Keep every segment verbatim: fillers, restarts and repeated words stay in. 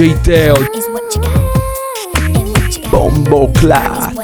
di gei Teo. Bombo Clat.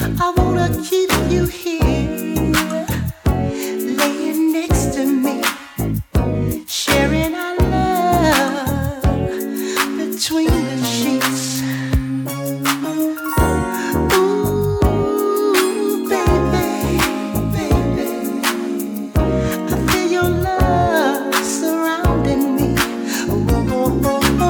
I wanna keep you here, laying next to me, sharing our love between the sheets. Ooh, baby, baby, I feel your love surrounding me. Ooh, oh, oh.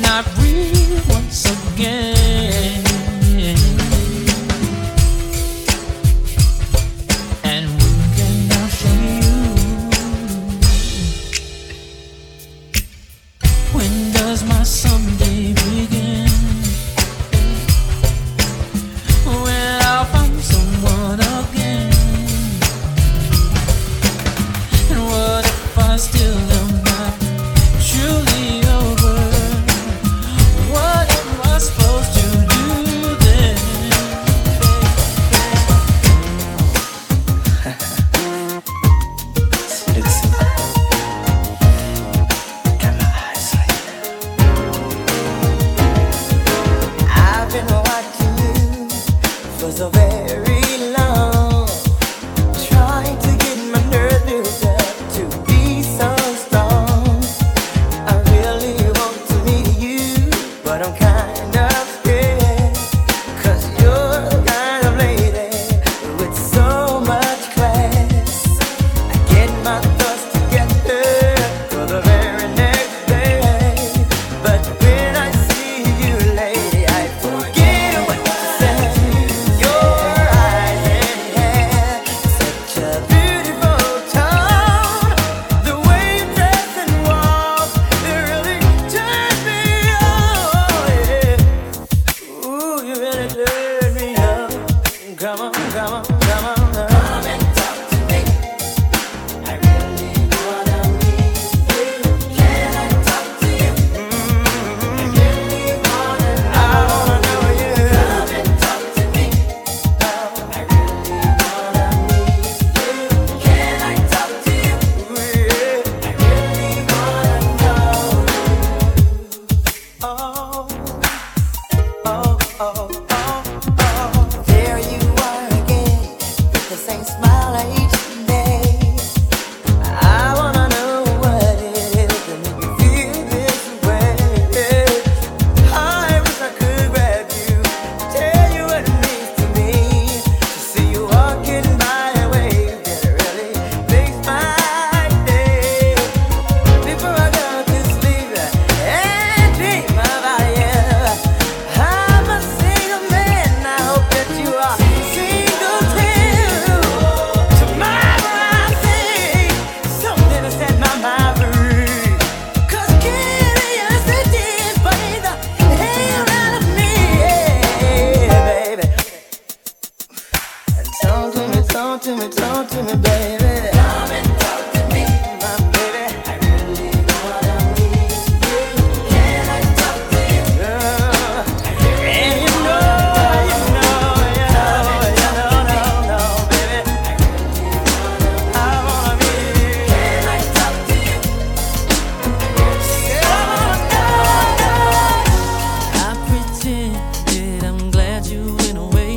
Not real once again. so very long, trying to get my nerves built up to be so strong. I really want to meet you, but I'm kind of scared, 'cause you're the kind of lady with so much class. I get my thoughts together for the very next day, but when I see you, lady, I forget what you said. Your eyes and hair, such a beautiful tone. The way you dress and walk, it really turns me on. Yeah. Ooh, you really turn me on. Come on, come on, come on, come on. Come and talk to me. I really wanna meet you. Can I talk to you? I really wanna know. I wanna know you. Come and talk to me. I really wanna meet you. Can I talk to you? I really wanna know. Oh, oh, oh, oh, oh. There you are again, with the same smile each day. I wanna know what it is that make you feel this way. I wish I could grab you, tell you what it means to me. To see you walking my way, it really makes my day. Before I go to sleep and dream about you, I'm a single man. I hope that you are single too. Tomorrow I think something to set my mind free. 'Cause curiosity plays the hell out of me, yeah, baby. Talk to me, talk to me, talk to me, baby. Come and talk to me, my baby. I really wanna meet you. Can I talk to you? And you know, you know, you know, you know, no, no, baby. I wanna meet you. Can I talk to you? I pretend that I'm glad you went away.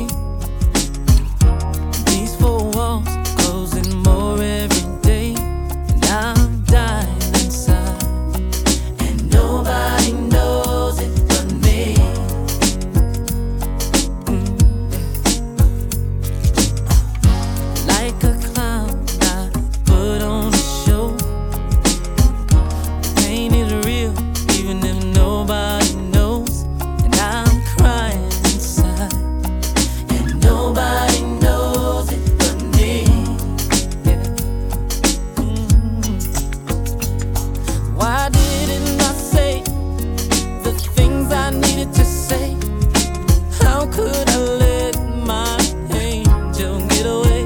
These four walls closing more every day, and I'm dying inside, and nobody knows it but me. Mm. Like a clown, I put on a show. Pain is real, even if nobody knows, and I'm crying inside. And nobody knows it but me. Yeah. Mm. Why didn't I say the things I needed to say? How could I let my angel get away?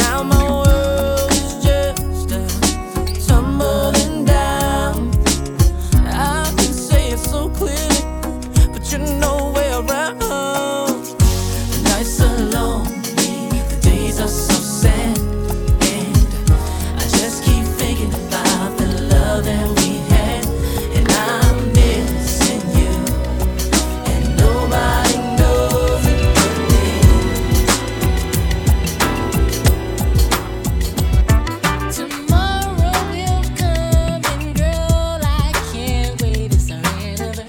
Now my world is just a tumbling down. I can say it so clearly, but you're nowhere around. The nights are lonely, the days are so sad, and I just keep thinking about the love that we had, and I'm missing you, and nobody knows it but me. Tomorrow will come, and girl, I can't wait. It's our anniversary.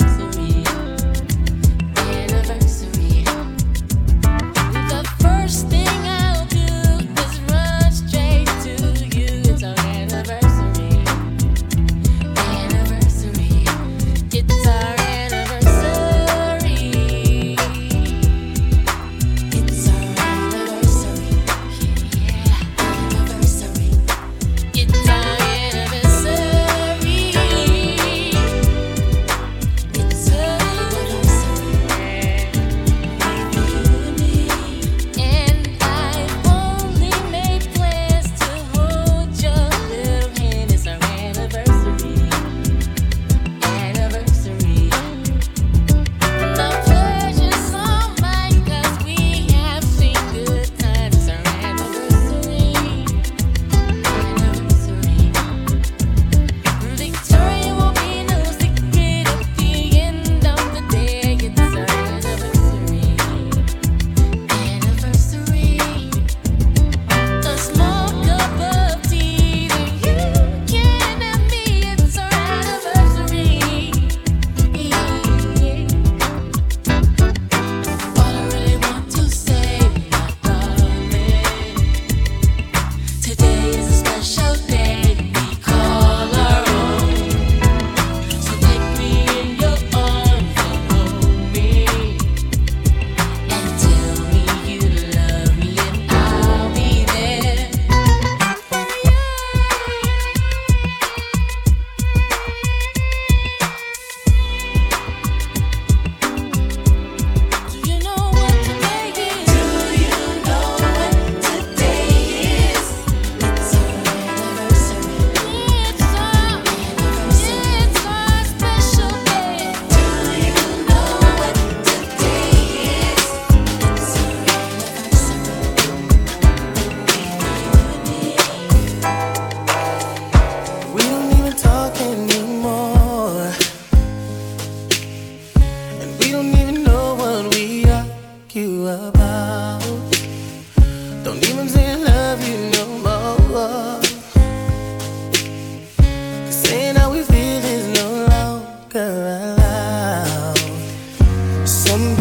down.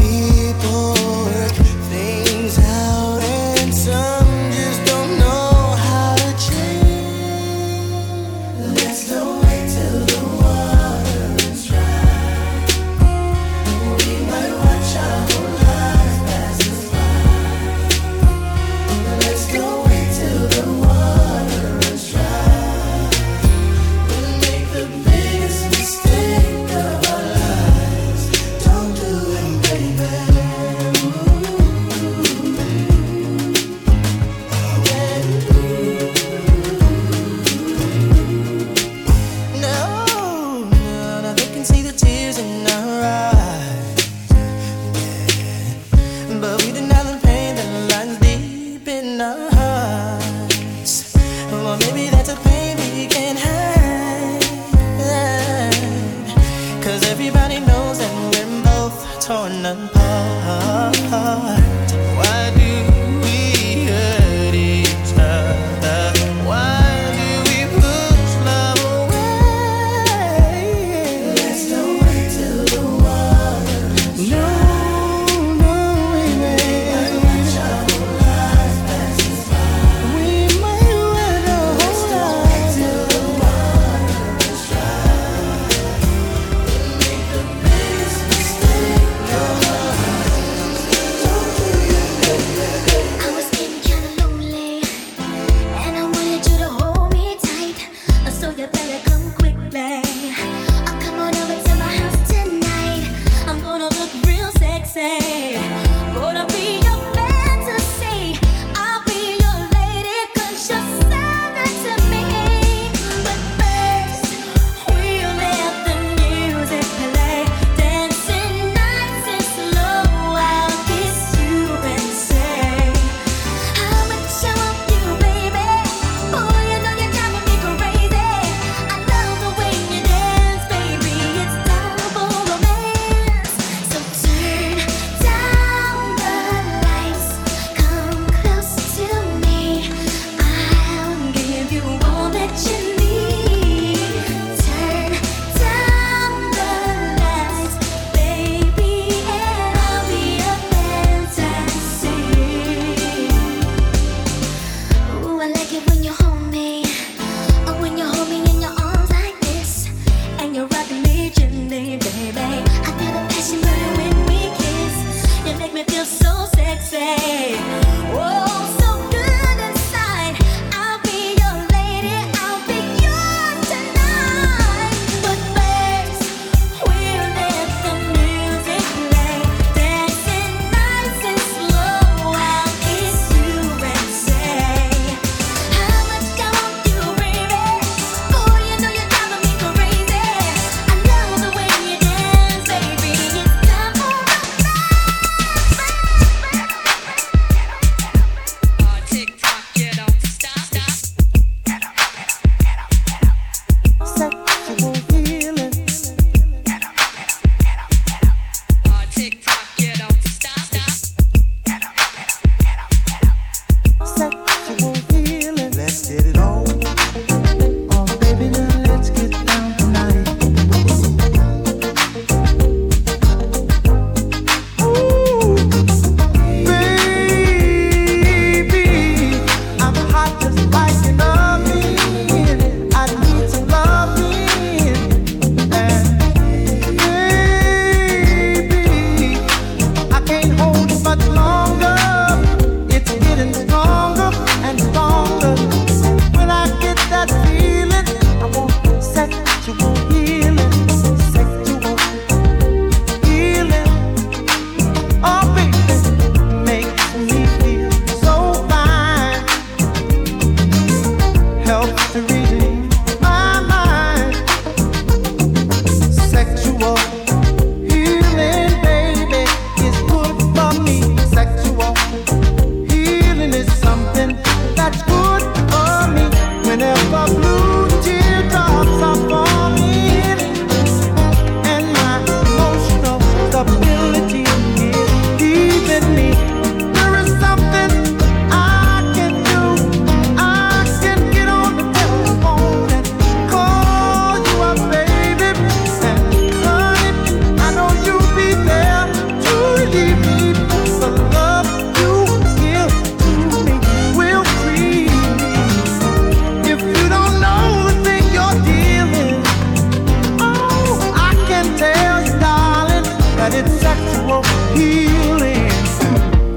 want healing.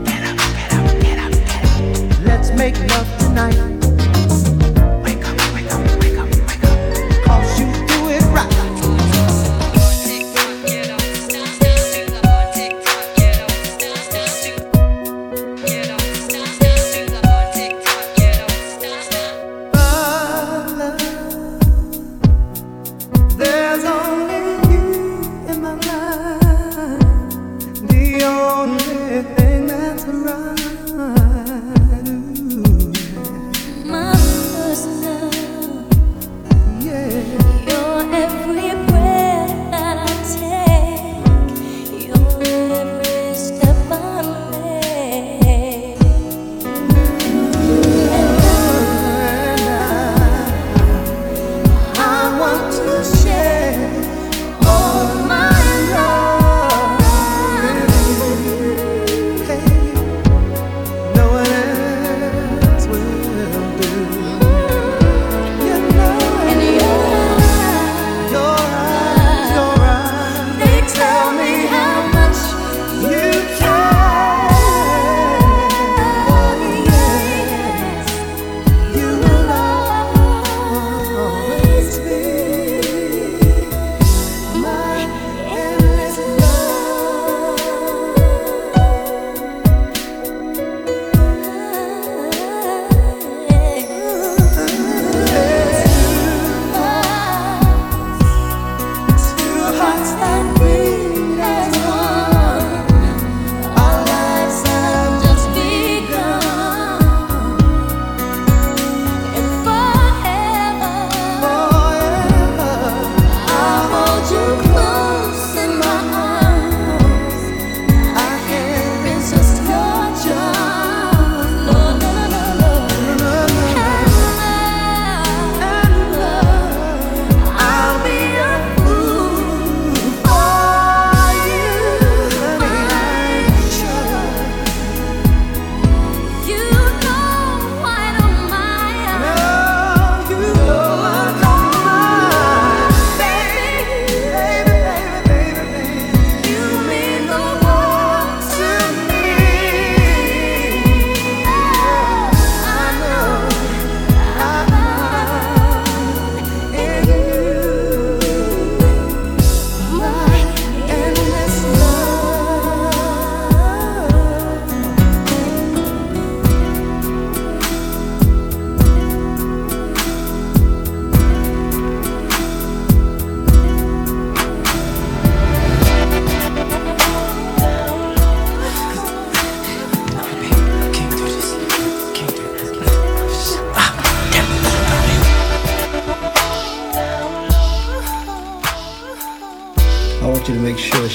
Get up, get up, get up, get up. Let's make love tonight. Wake up, wake up, wake up, wake up. 'Cause you do it right.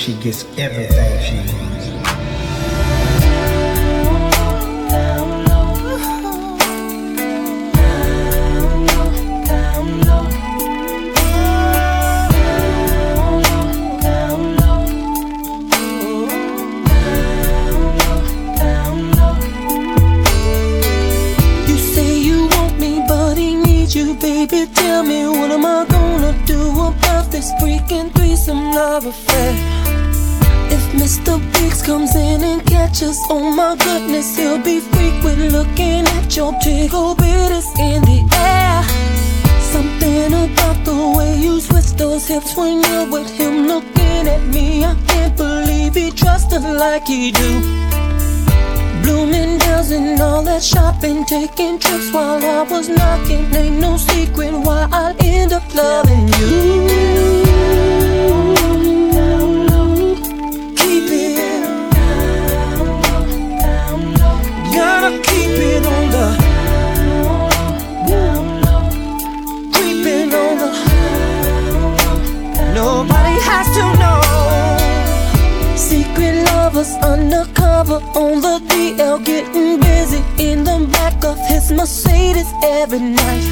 She gets everything she needs. You say you want me, but he needs you, baby. Tell me, what am I gonna do about this freaking threesome love affair? Mister Biggs comes in and catches, oh my goodness, he'll be freaked with looking at your tickle bitties in the air. Something about the way you switch those hips when you're with him looking at me. I can't believe he trusts her like he do. Bloomingdale's and all that shopping, taking trips while I was knocking. Ain't no secret why I end up loving you. Nobody has to know. Secret lovers undercover on the D L, getting busy in the back of his Mercedes every night.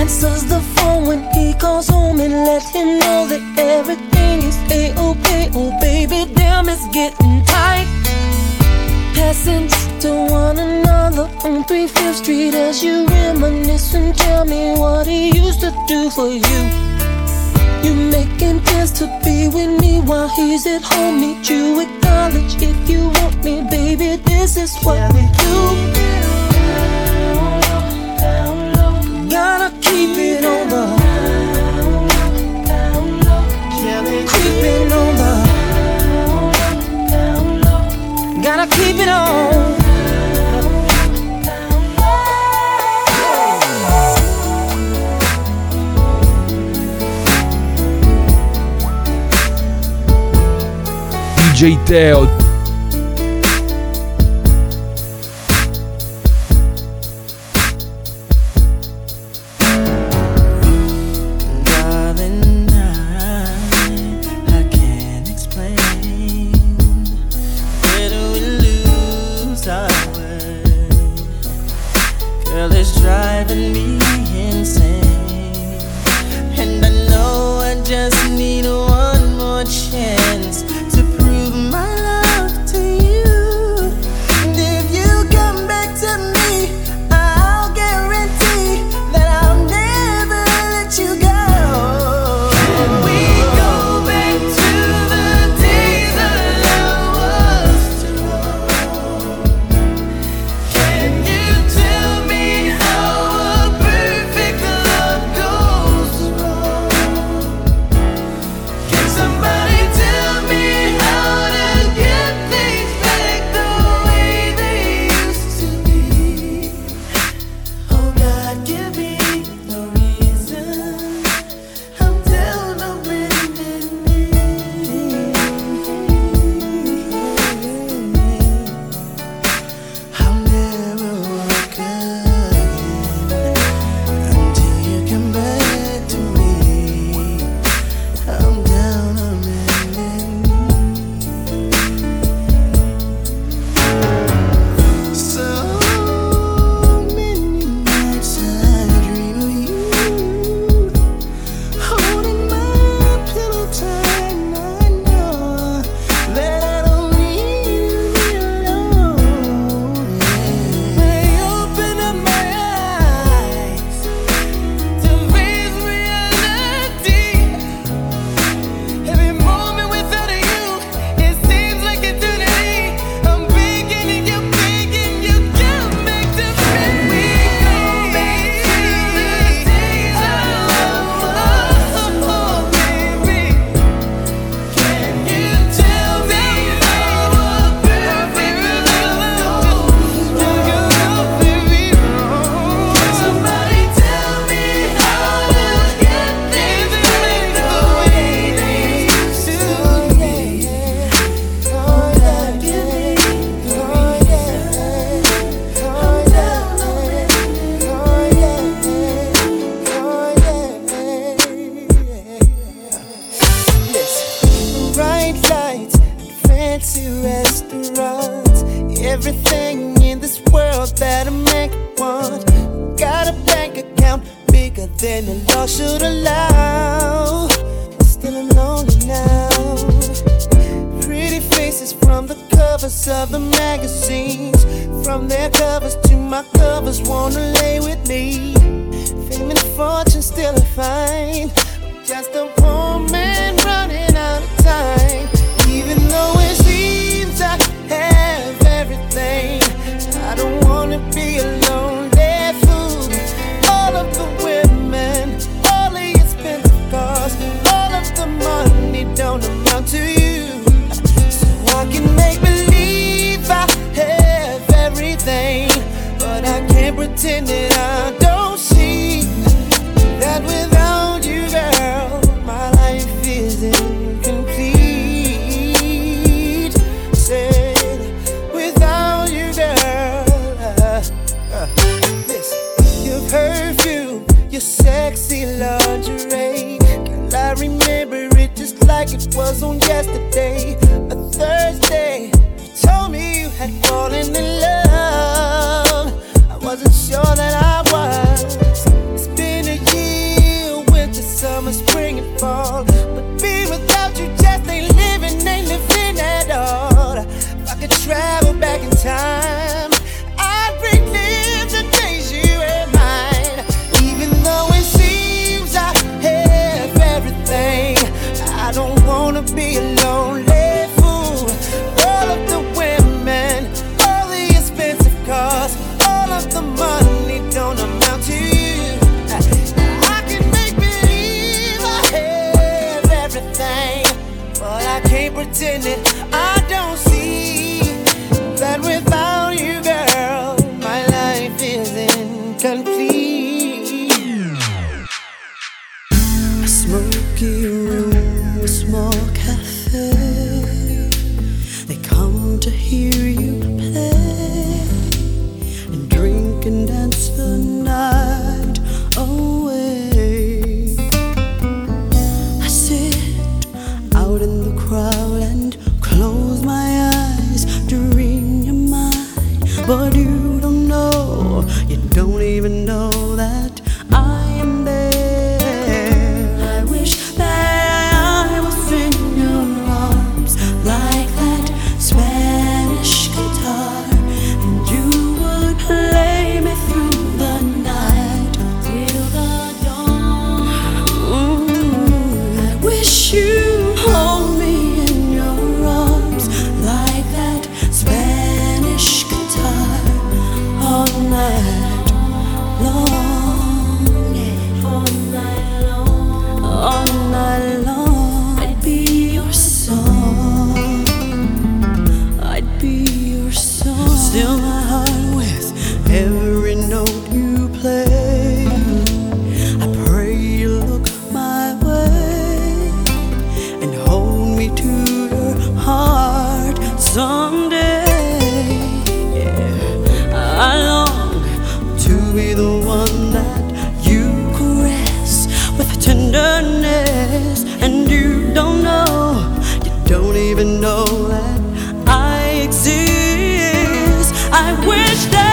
Answers the phone when he calls home and let him know that everything is A-okay. Oh baby, damn, it's getting tight. Passing to one another on three fifth Street as you reminisce and tell me what he used to do for you. You're making plans to be with me while he's at home. Need you at college if you want me, baby. This is what we do. Gotta keep it on the creeping on the. Gotta keep it on. D J Teo. Everything but you don't know, you don't even know that I am there. I wish that I was in your arms like that Spanish guitar, and you would play me through the night until the dawn. Ooh, I wish you fill my heart with every note you play. I pray you look my way and hold me to your heart someday. Yeah, I long to be the one that you caress with tenderness, and you don't know, you don't even know that I exist. I wish that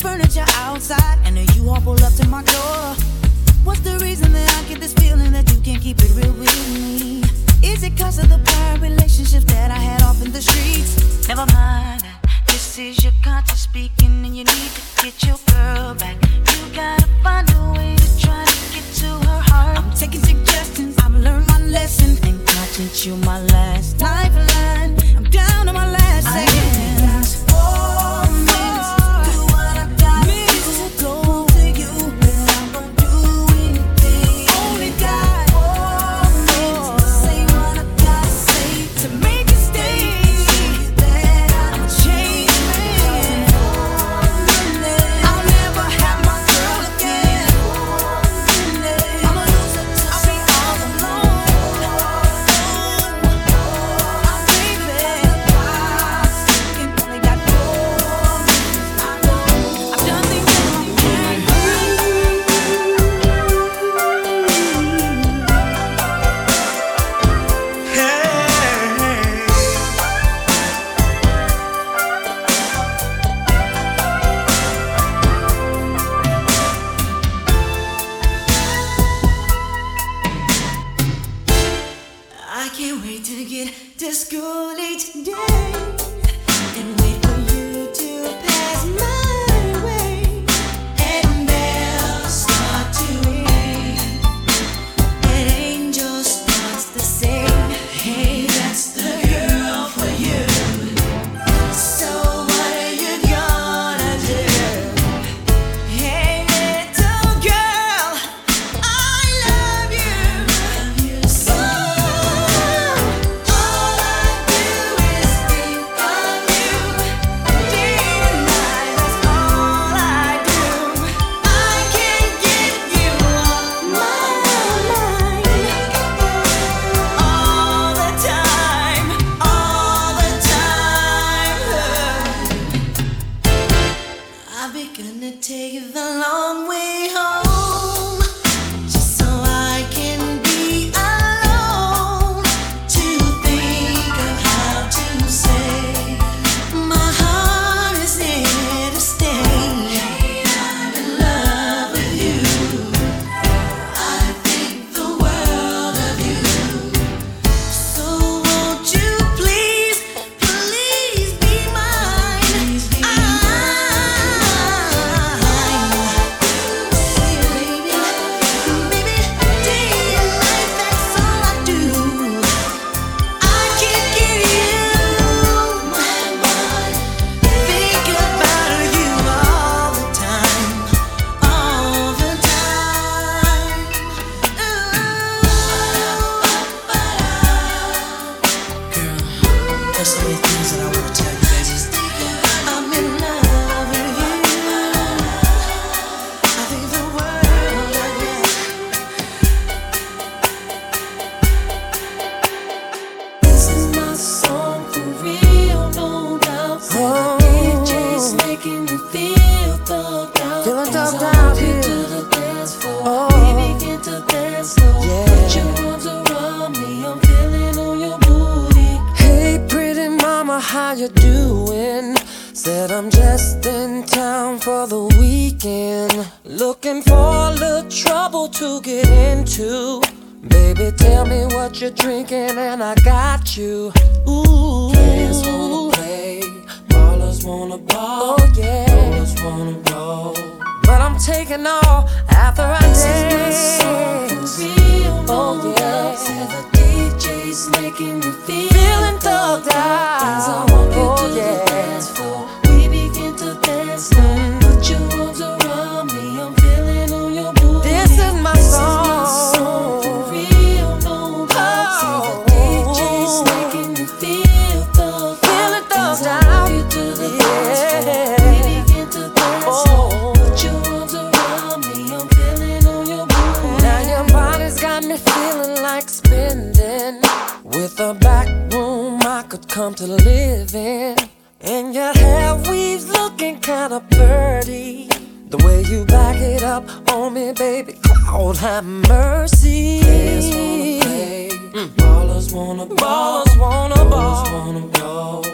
furniture outside and a U-Haul pull up to my door. What's the reason that I get this feeling that you can't keep it real with me? Is it cause of the prior relationships that I had off in the streets? Never mind, this is your conscience speaking, and you need to get your girl back. You gotta find a way to try to get to her heart. I'm taking suggestions, I've learned my lesson, and conscience you my last lifeline. I'm down to my last seconds. Yes. trouble to get into. Baby, tell me what you're drinking and I got you. Ooh, players wanna play, ballers wanna ball. Oh yeah, rollers wanna roll. But I'm taking all after I dance. This is my song for real. Oh yeah, and the D J's making me feel feeling thugged out. Things I want you oh, to yeah. dance for. We begin to dance now. Put your arms around me, I'm feeling on your booty. This is my song. Come to live in, and your hair weave's looking kinda pretty. The way you back it up on me, baby, Lord have mercy. Players wanna play, mm. ballers wanna ball, ballers wanna ball, rollers wanna roll.